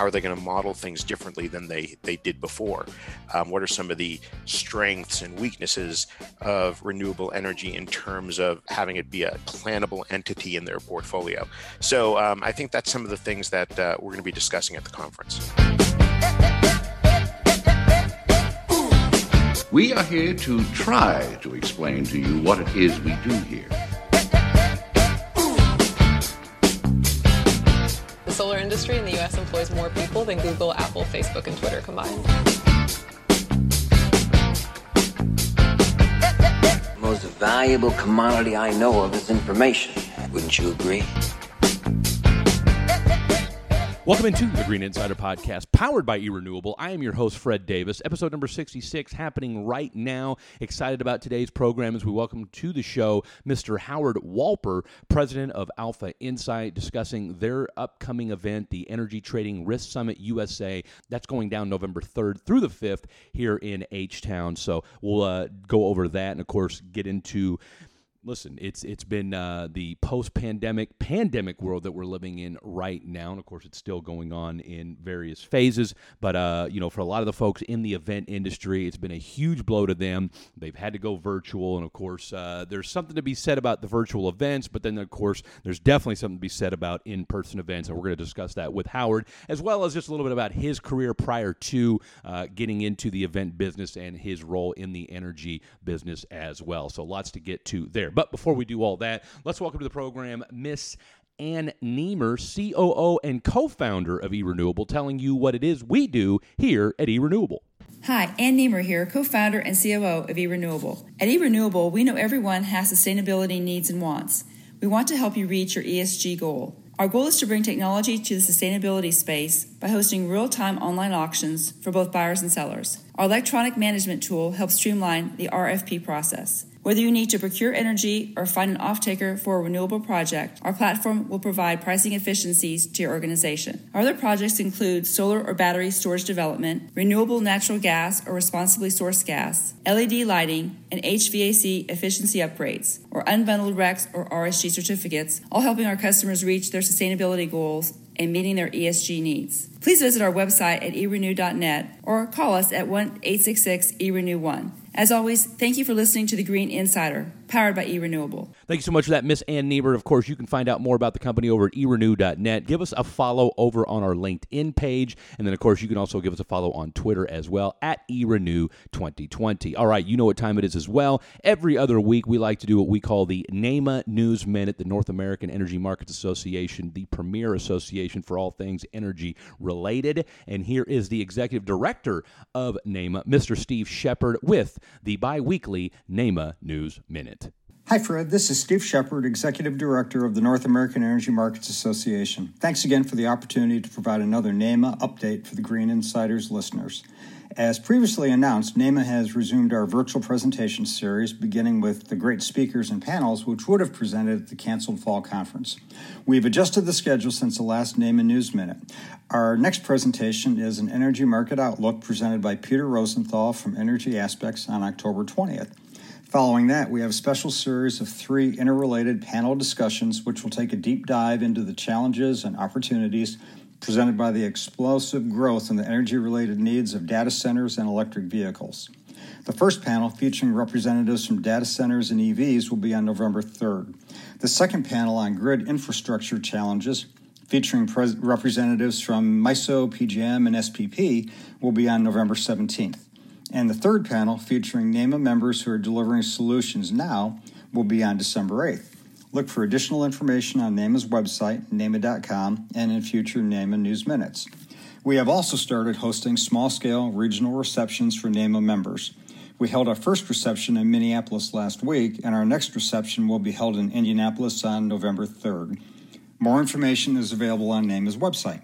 How are they going to model things differently than they did before? What are some of the strengths and weaknesses of renewable energy in terms of having it be a plannable entity in their portfolio? So I think that's some of the things that we're going to be discussing at the conference. We are here to try to explain to you what it is we do here. The solar industry in the U.S. employs more people than Google, Apple, Facebook, and Twitter combined. The most valuable commodity I know of is information. Wouldn't you agree? Welcome into the Green Insider Podcast, powered by eRenewable. I am your host, Fred Davis. Episode number 66 happening right now. Excited about today's program as we welcome to the show Mr. Howard Walper, president of Alpha Insight, discussing their upcoming event, the Energy Trading Risk Summit USA. That's going down November 3rd through the 5th here in H-Town. So we'll go over that and, of course, get into... Listen, it's been the post-pandemic world that we're living in right now, and of course it's still going on in various phases, but for a lot of the folks in the event industry, it's been a huge blow to them. They've had to go virtual, and of course there's something to be said about the virtual events, but then of course there's definitely something to be said about in-person events, and we're going to discuss that with Howard, as well as just a little bit about his career prior to getting into the event business and his role in the energy business as well. So lots to get to there. But before we do all that, let's welcome to the program Miss Ann Niemer, COO and co-founder of eRenewable, telling you what it is we do here at eRenewable. Hi, Ann Niemer here, co-founder and COO of eRenewable. At eRenewable, we know everyone has sustainability needs and wants. We want to help you reach your ESG goal. Our goal is to bring technology to the sustainability space by hosting real-time online auctions for both buyers and sellers. Our electronic management tool helps streamline the RFP process. Whether you need to procure energy or find an off-taker for a renewable project, our platform will provide pricing efficiencies to your organization. Our other projects include solar or battery storage development, renewable natural gas or responsibly sourced gas, LED lighting, and HVAC efficiency upgrades, or unbundled RECs or RSG certificates, all helping our customers reach their sustainability goals and meeting their ESG needs. Please visit our website at eRenew.net or call us at 1-866-ERenew1. As always, thank you for listening to The Green Insider, powered by eRenewable. Thank you so much for that, Miss Ann Niemer. Of course, you can find out more about the company over at eRenew.net. Give us a follow over on our LinkedIn page. And then, of course, you can also give us a follow on Twitter as well, at eRenew2020. All right, you know what time it is as well. Every other week, we like to do what we call the NEMA News Minute, the North American Energy Markets Association, the premier association for all things energy-related. And here is the executive director of NEMA, Mr. Steve Shepard, with the biweekly NEMA News Minute. Hi, Fred. This is Steve Shepard, Executive Director of the North American Energy Markets Association. Thanks again for the opportunity to provide another NEMA update for the Green Insider's listeners. As previously announced, NEMA has resumed our virtual presentation series, beginning with the great speakers and panels which would have presented at the canceled fall conference. We've adjusted the schedule since the last NEMA News Minute. Our next presentation is an energy market outlook presented by Peter Rosenthal from Energy Aspects on October 20th. Following that, we have a special series of three interrelated panel discussions which will take a deep dive into the challenges and opportunities presented by the explosive growth in the energy-related needs of data centers and electric vehicles. The first panel, featuring representatives from data centers and EVs, will be on November 3rd. The second panel on grid infrastructure challenges, featuring representatives from MISO, PJM, and SPP, will be on November 17th. And the third panel, featuring NEMA members who are delivering solutions now, will be on December 8th. Look for additional information on NEMA's website, NEMA.com, and in future NEMA News Minutes. We have also started hosting small-scale regional receptions for NEMA members. We held our first reception in Minneapolis last week, and our next reception will be held in Indianapolis on November 3rd. More information is available on NEMA's website.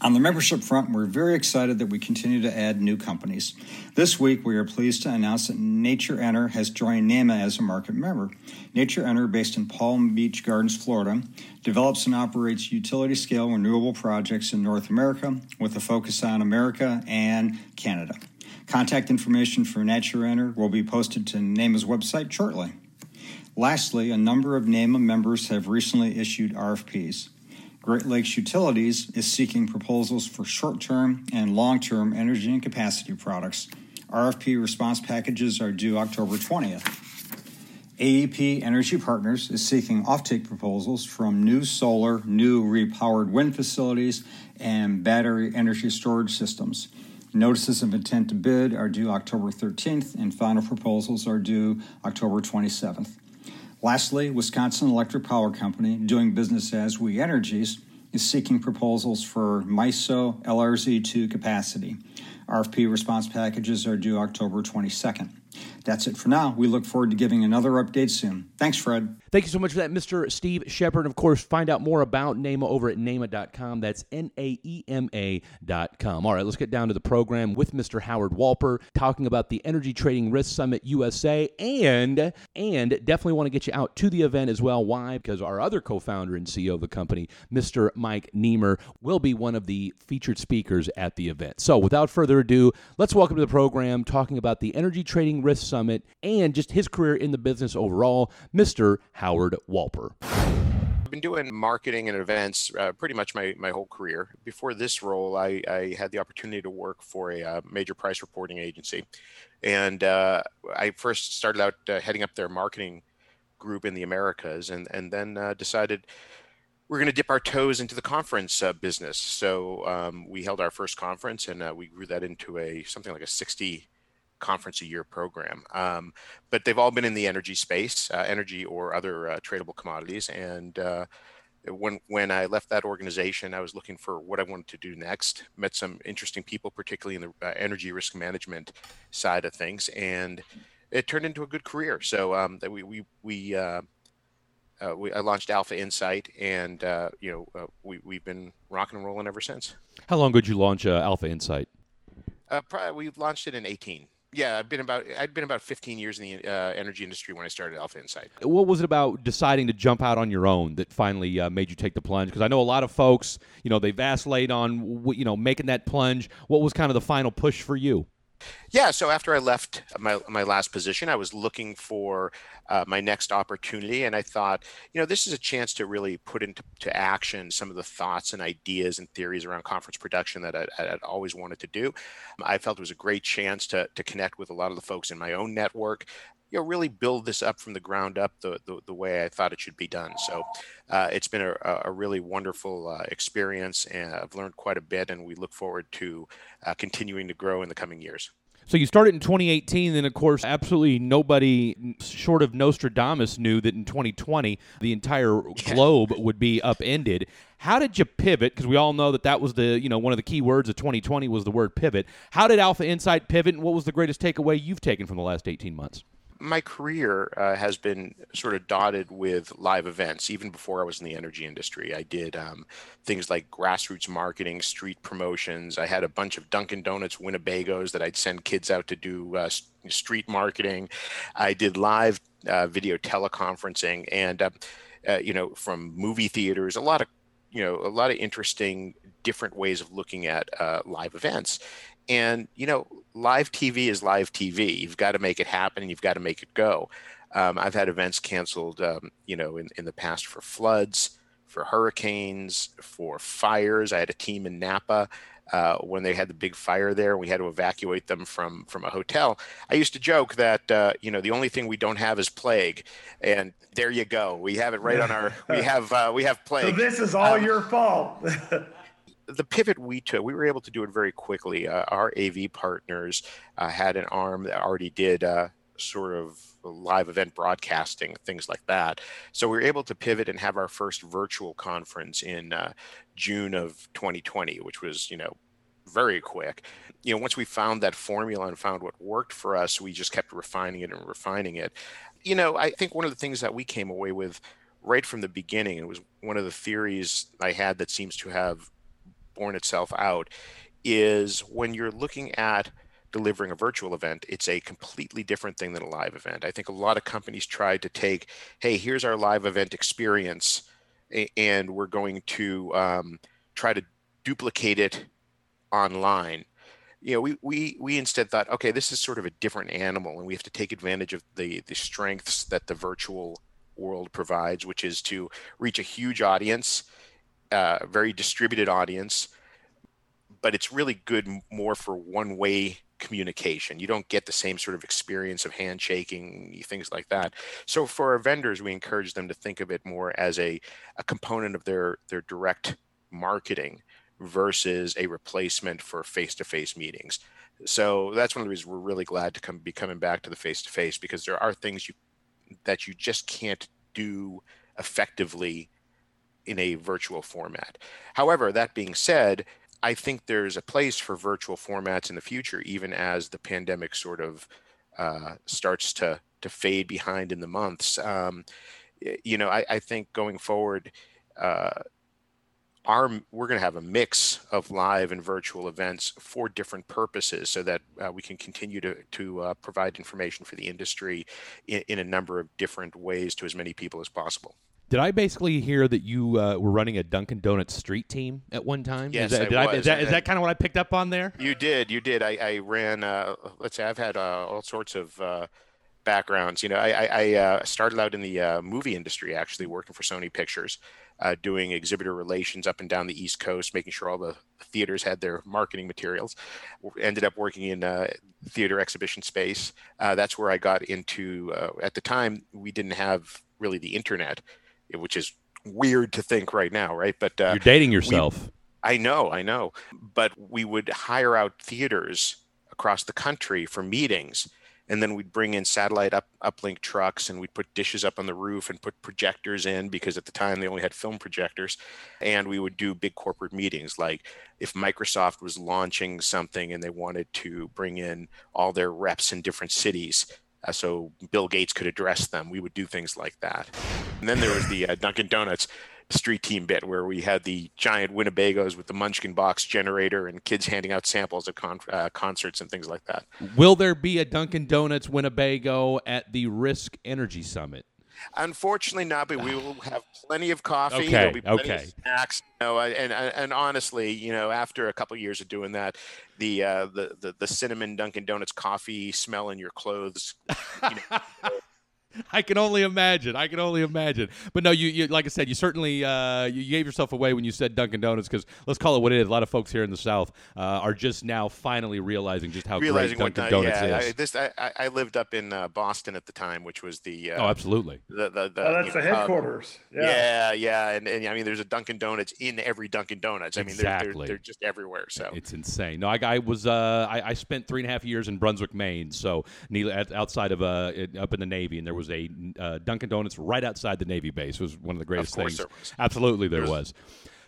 On the membership front, we're very excited that we continue to add new companies. This week, we are pleased to announce that Nature Enter has joined NEMA as a market member. Nature Enter, based in Palm Beach Gardens, Florida, develops and operates utility-scale renewable projects in North America with a focus on America and Canada. Contact information for Nature Enter will be posted to NEMA's website shortly. Lastly, a number of NEMA members have recently issued RFPs. Great Lakes Utilities is seeking proposals for short-term and long-term energy and capacity products. RFP response packages are due October 20th. AEP Energy Partners is seeking offtake proposals from new solar, new repowered wind facilities, and battery energy storage systems. Notices of intent to bid are due October 13th, and final proposals are due October 27th. Lastly, Wisconsin Electric Power Company, doing business as We Energies, is seeking proposals for MISO LRZ2 capacity. RFP response packages are due October 22nd. That's it for now. We look forward to giving another update soon. Thanks, Fred. Thank you so much for that, Mr. Steve Shepard. Of course, find out more about NEMA over at NEMA.com. That's NAEMA.com. All right, let's get down to the program with Mr. Howard Walper, talking about the Energy Trading Risk Summit USA, and definitely want to get you out to the event as well. Why? Because our other co-founder and CEO of the company, Mr. Mike Niemer, will be one of the featured speakers at the event. So without further ado, let's welcome to the program, talking about the Energy Trading Risk Summit and just his career in the business overall, Mr. Howard Walper. I've been doing marketing and events pretty much my whole career. Before this role, I had the opportunity to work for a major price reporting agency. And I first started out heading up their marketing group in the Americas, and then decided we're going to dip our toes into the conference business. So we held our first conference, and we grew that into something like a 60 conference a year program, but they've all been in the energy space, energy or other tradable commodities. And when I left that organization, I was looking for what I wanted to do next. Met some interesting people, particularly in the energy risk management side of things, and it turned into a good career. So I launched Alpha Insight, and we've been rocking and rolling ever since. How long ago did you launch Alpha Insight? We launched it in 2018. Yeah, I'd been about 15 years in the energy industry when I started Alpha Insight. What was it about deciding to jump out on your own that finally made you take the plunge? Because I know a lot of folks, they vacillate on, making that plunge. What was kind of the final push for you? Yeah, so after I left my last position, I was looking for my next opportunity, and I thought, this is a chance to really put into action some of the thoughts and ideas and theories around conference production that I'd always wanted to do. I felt it was a great chance to connect with a lot of the folks in my own network, really build this up from the ground up the way I thought it should be done. So it's been a really wonderful experience, and I've learned quite a bit, and we look forward to continuing to grow in the coming years. So you started in 2018, and of course, absolutely nobody short of Nostradamus knew that in 2020, the entire globe would be upended. How did you pivot? Because we all know that was the, one of the key words of 2020 was the word pivot. How did Alpha Insight pivot, and what was the greatest takeaway you've taken from the last 18 months? My career has been sort of dotted with live events. Even before I was in the energy industry, I did things like grassroots marketing, street promotions. I had a bunch of Dunkin' Donuts Winnebagos that I'd send kids out to do street marketing. I did live video teleconferencing, and from movie theaters, a lot of interesting, different ways of looking at live events. And, live TV is live TV. You've got to make it happen, and you've got to make it go. I've had events canceled, in the past for floods, for hurricanes, for fires. I had a team in Napa when they had the big fire there, and we had to evacuate them from a hotel. I used to joke that, the only thing we don't have is plague. And there you go. We have it right on our – we have plague. So this is all your fault. The pivot we took, we were able to do it very quickly. Our AV partners had an arm that already did sort of live event broadcasting, things like that. So we were able to pivot and have our first virtual conference in June of 2020, which was, very quick. Once we found that formula and found what worked for us, we just kept refining it and refining it. I think one of the things that we came away with right from the beginning, it was one of the theories I had that seems to have borne itself out, is when you're looking at delivering a virtual event, it's a completely different thing than a live event. I think a lot of companies tried to take, hey, here's our live event experience, and we're going to try to duplicate it online. We instead thought, okay, this is sort of a different animal, and we have to take advantage of the strengths that the virtual world provides, which is to reach a huge audience very distributed audience, but it's really good more for one-way communication. You don't get the same sort of experience of handshaking, things like that. So for our vendors, we encourage them to think of it more as a component of their direct marketing versus a replacement for face-to-face meetings. So that's one of the reasons we're really glad to be coming back to the face-to-face, because there are things that you just can't do effectively in a virtual format. However, that being said, I think there's a place for virtual formats in the future, even as the pandemic sort of starts to fade behind in the months. I think going forward, we're going to have a mix of live and virtual events for different purposes, so that we can continue to provide information for the industry in a number of different ways to as many people as possible. Did I basically hear that you were running a Dunkin' Donuts street team at one time? Yes, is that kind of what I picked up on there? You did. I ran. I've had all sorts of backgrounds. I started out in the movie industry, actually working for Sony Pictures, doing exhibitor relations up and down the East Coast, making sure all the theaters had their marketing materials. Ended up working in theater exhibition space. That's where I got into. At the time, we didn't have really the internet, which is weird to think right now, right? But you're dating yourself. I know. But we would hire out theaters across the country for meetings, and then we'd bring in satellite uplink trucks, and we'd put dishes up on the roof and put projectors in, because at the time they only had film projectors. And we would do big corporate meetings, like if Microsoft was launching something and they wanted to bring in all their reps in different cities, so Bill Gates could address them. We would do things like that. And then there was the Dunkin' Donuts street team bit, where we had the giant Winnebagos with the Munchkin box generator and kids handing out samples at concerts and things like that. Will there be a Dunkin' Donuts Winnebago at the Risk Energy Summit? Unfortunately not, but we will have plenty of coffee. Okay, there'll be plenty of snacks. And honestly, after a couple of years of doing that, the cinnamon Dunkin' Donuts coffee smell in your clothes. I can only imagine. But no, you like I said, you certainly you gave yourself away when you said Dunkin' Donuts, because let's call it what it is. A lot of folks here in the South are just now finally realizing just how great Dunkin' Donuts is. I lived up in Boston at the time, which was the absolutely that's the headquarters. And I mean, there's a Dunkin' Donuts in every Dunkin' Donuts. I mean, they're just everywhere. So it's insane. No, I was I spent 3.5 years in Brunswick, Maine, so outside of up in the Navy, and there was a Dunkin' Donuts right outside the Navy base. It was one of the greatest things. Of course there was. Absolutely, there was.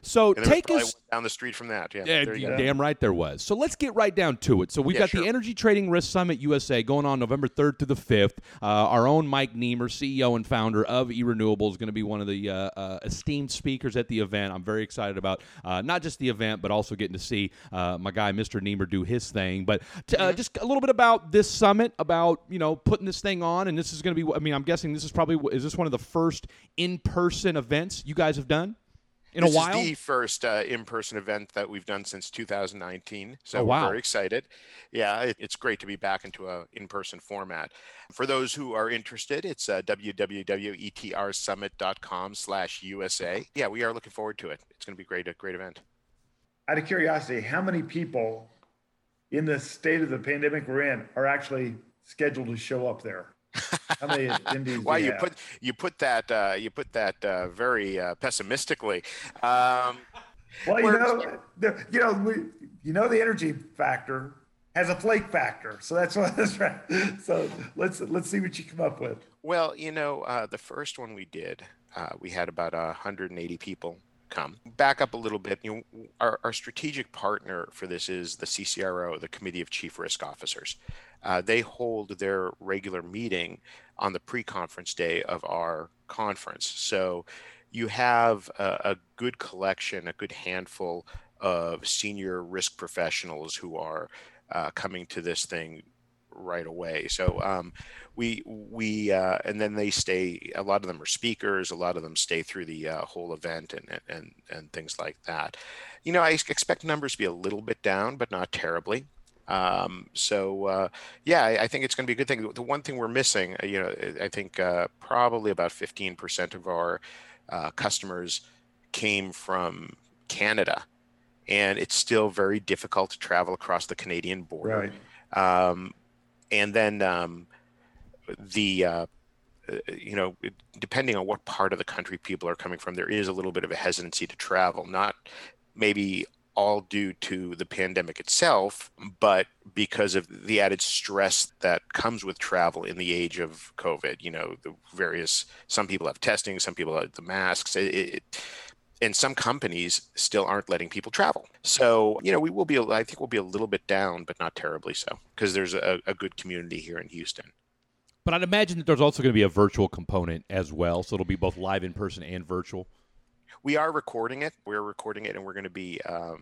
So take us down the street from that. Yeah, you're damn right there was. So let's get right down to it. So we've got the Energy Trading Risk Summit USA going on November 3rd through the 5th. Our own Mike Niemer, CEO and founder of eRenewable, is going to be one of the esteemed speakers at the event. I'm very excited about not just the event, but also getting to see my guy, Mr. Niemer, do his thing. But just a little bit about this summit, about putting this thing on, and this is going to be. I mean, I'm guessing this is probably one of the first in-person events you guys have done? This is the first in-person event that we've done since 2019. So we're very excited. Yeah, it's great to be back into an in-person format. For those who are interested, it's www.etrsummit.com/USA. Yeah, we are looking forward to it. It's going to be a great event. Out of curiosity, how many people in the state of the pandemic we're in are actually scheduled to show up there? How many attendees? Why you put that very pessimistically. Well, the energy factor has a flake factor, so that's what that's right. So let's see what you come up with. Well, the first one we did, we had about 180 people come. Back up a little bit. Our strategic partner for this is the CCRO, the Committee of Chief Risk Officers. They hold their regular meeting on the pre-conference day of our conference. So you have a good collection, a good handful of senior risk professionals who are coming to this thing right away. So we and then they stay. A lot of them are speakers. A lot of them stay through the whole event and things like that. I expect numbers to be a little bit down, but not terribly. I think it's going to be a good thing. The one thing we're missing, I think probably about 15% of our customers came from Canada, and it's still very difficult to travel across the Canadian border. Right. And then you know, depending on what part of the country people are coming from, there is a little bit of a hesitancy to travel, not maybe all due to the pandemic itself, but because of the added stress that comes with travel in the age of COVID. You know, the various, some people have testing, some people have the masks, and some companies still aren't letting people travel. So, you know, we will be, I think we'll be a little bit down, but not terribly so, because there's a good community here in Houston. But I'd imagine that there's also going to be a virtual component as well. So it'll be both live in person and virtual. We are recording it. We're recording it, and we're going to be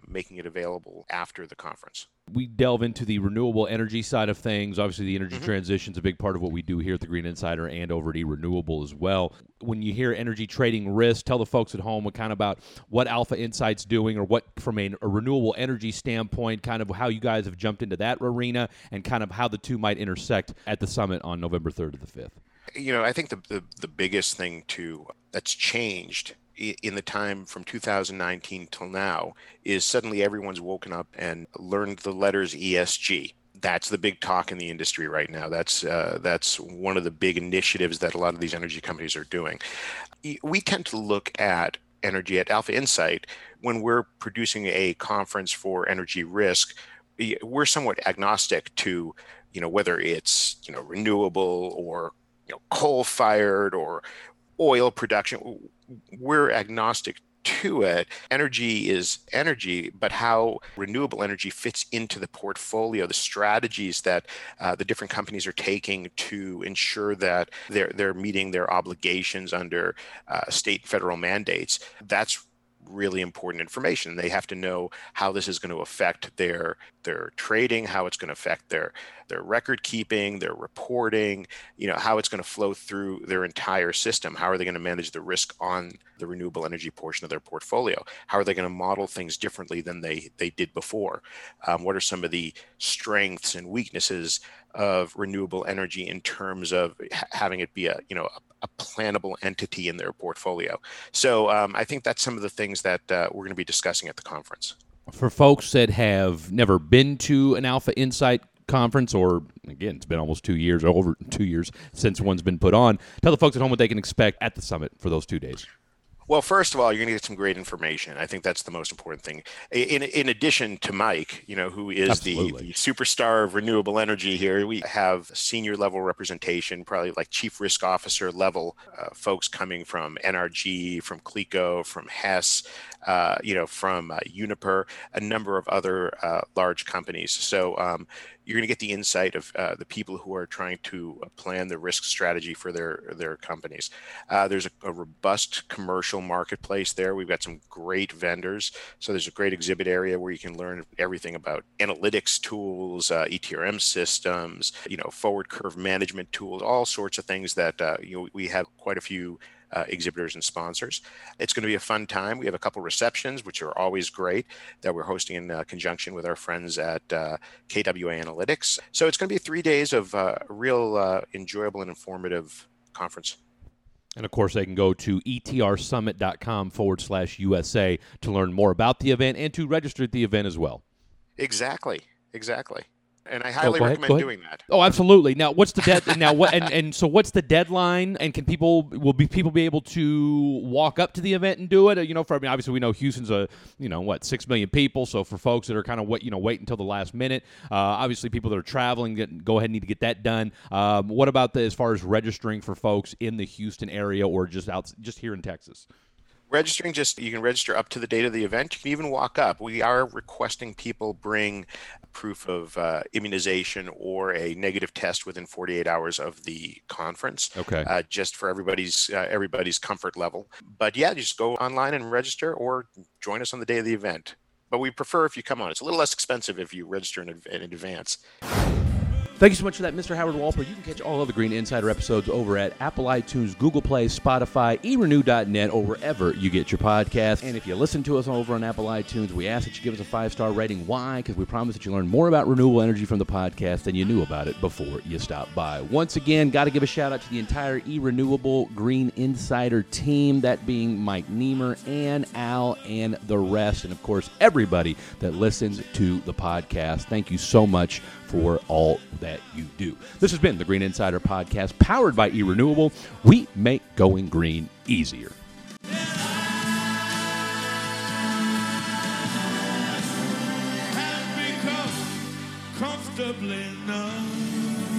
making it available after the conference. We delve into the renewable energy side of things. Obviously, the energy transition is a big part of what we do here at the Green Insider and over at eRenewable as well. When you hear energy trading risk, tell the folks at home what kind of about what Alpha Insight's doing, or what from a renewable energy standpoint, kind of how you guys have jumped into that arena, and kind of how the two might intersect at the summit on November 3rd to the 5th. You know, I think the biggest thing too that's changed in the time from 2019 till now is suddenly everyone's woken up and learned the letters ESG. That's the big talk in the industry right now. That's one of the big initiatives that a lot of these energy companies are doing. We tend to look at energy at Alpha Insight when we're producing a conference for energy risk. We're somewhat agnostic to, you know, whether it's, you know, renewable or, you know, coal-fired or oil production. We're agnostic to it. Energy is energy, but how renewable energy fits into the portfolio, the strategies that the different companies are taking to ensure that they're meeting their obligations under state and federal mandates, that's really important information. They have to know how this is going to affect their trading, how it's going to affect their record keeping, their reporting, you know, how it's going to flow through their entire system. How are they going to manage the risk on the renewable energy portion of their portfolio? How are they going to model things differently than they did before? What are some of the strengths and weaknesses of renewable energy in terms of having it be a plannable entity in their portfolio? So I think that's some of the things that we're going to be discussing at the conference. For folks that have never been to an Alpha Insight conference, or again, it's been almost 2 years, or over 2 years since one's been put on, tell the folks at home what they can expect at the summit for those 2 days. Well, first of all, you're going to get some great information. I think that's the most important thing. In addition to Mike, you know, who is the superstar of renewable energy here, we have senior level representation, probably like chief risk officer level folks coming from NRG, from Cleco, from Hess, you know, from Uniper, a number of other large companies. So you're going to get the insight of the people who are trying to plan the risk strategy for their companies. There's a robust commercial marketplace there. We've got some great vendors. So there's a great exhibit area where you can learn everything about analytics tools, ETRM systems, you know, forward curve management tools, all sorts of things that you know, we have quite a few exhibitors and sponsors. It's going to be a fun time. We have a couple receptions, which are always great, that we're hosting in conjunction with our friends at KWA Analytics. So it's going to be 3 days of real enjoyable and informative conference. And of course, they can go to etrsummit.com/USA to learn more about the event and to register at the event as well. Exactly. And I highly recommend doing that. Oh, absolutely. Now, what's the deadline? So what's the deadline? And can people be able to walk up to the event and do it? You know, obviously we know Houston's 6 million people. So for folks that are kind of wait until the last minute. Obviously, people that are traveling go ahead and need to get that done. What about as far as registering for folks in the Houston area or just here in Texas? Registering, you can register up to the date of the event. You can even walk up. We are requesting people bring proof of immunization or a negative test within 48 hours of the conference. Okay. Just for everybody's comfort level. But yeah, just go online and register or join us on the day of the event. But we prefer if you come on. It's a little less expensive if you register in advance. Thank you so much for that, Mr. Howard Walper. You can catch all of the Green Insider episodes over at Apple iTunes, Google Play, Spotify, eRenew.net, or wherever you get your podcast. And if you listen to us over on Apple iTunes, we ask that you give us a 5-star rating. Why? Because we promise that you learn more about renewable energy from the podcast than you knew about it before you stopped by. Once again, got to give a shout out to the entire eRenewable Green Insider team, that being Mike Niemer and Al and the rest, and of course, everybody that listens to the podcast. Thank you so much for all that you do. This has been the Green Insider Podcast, powered by eRenewable. We make going green easier. Has become comfortably known.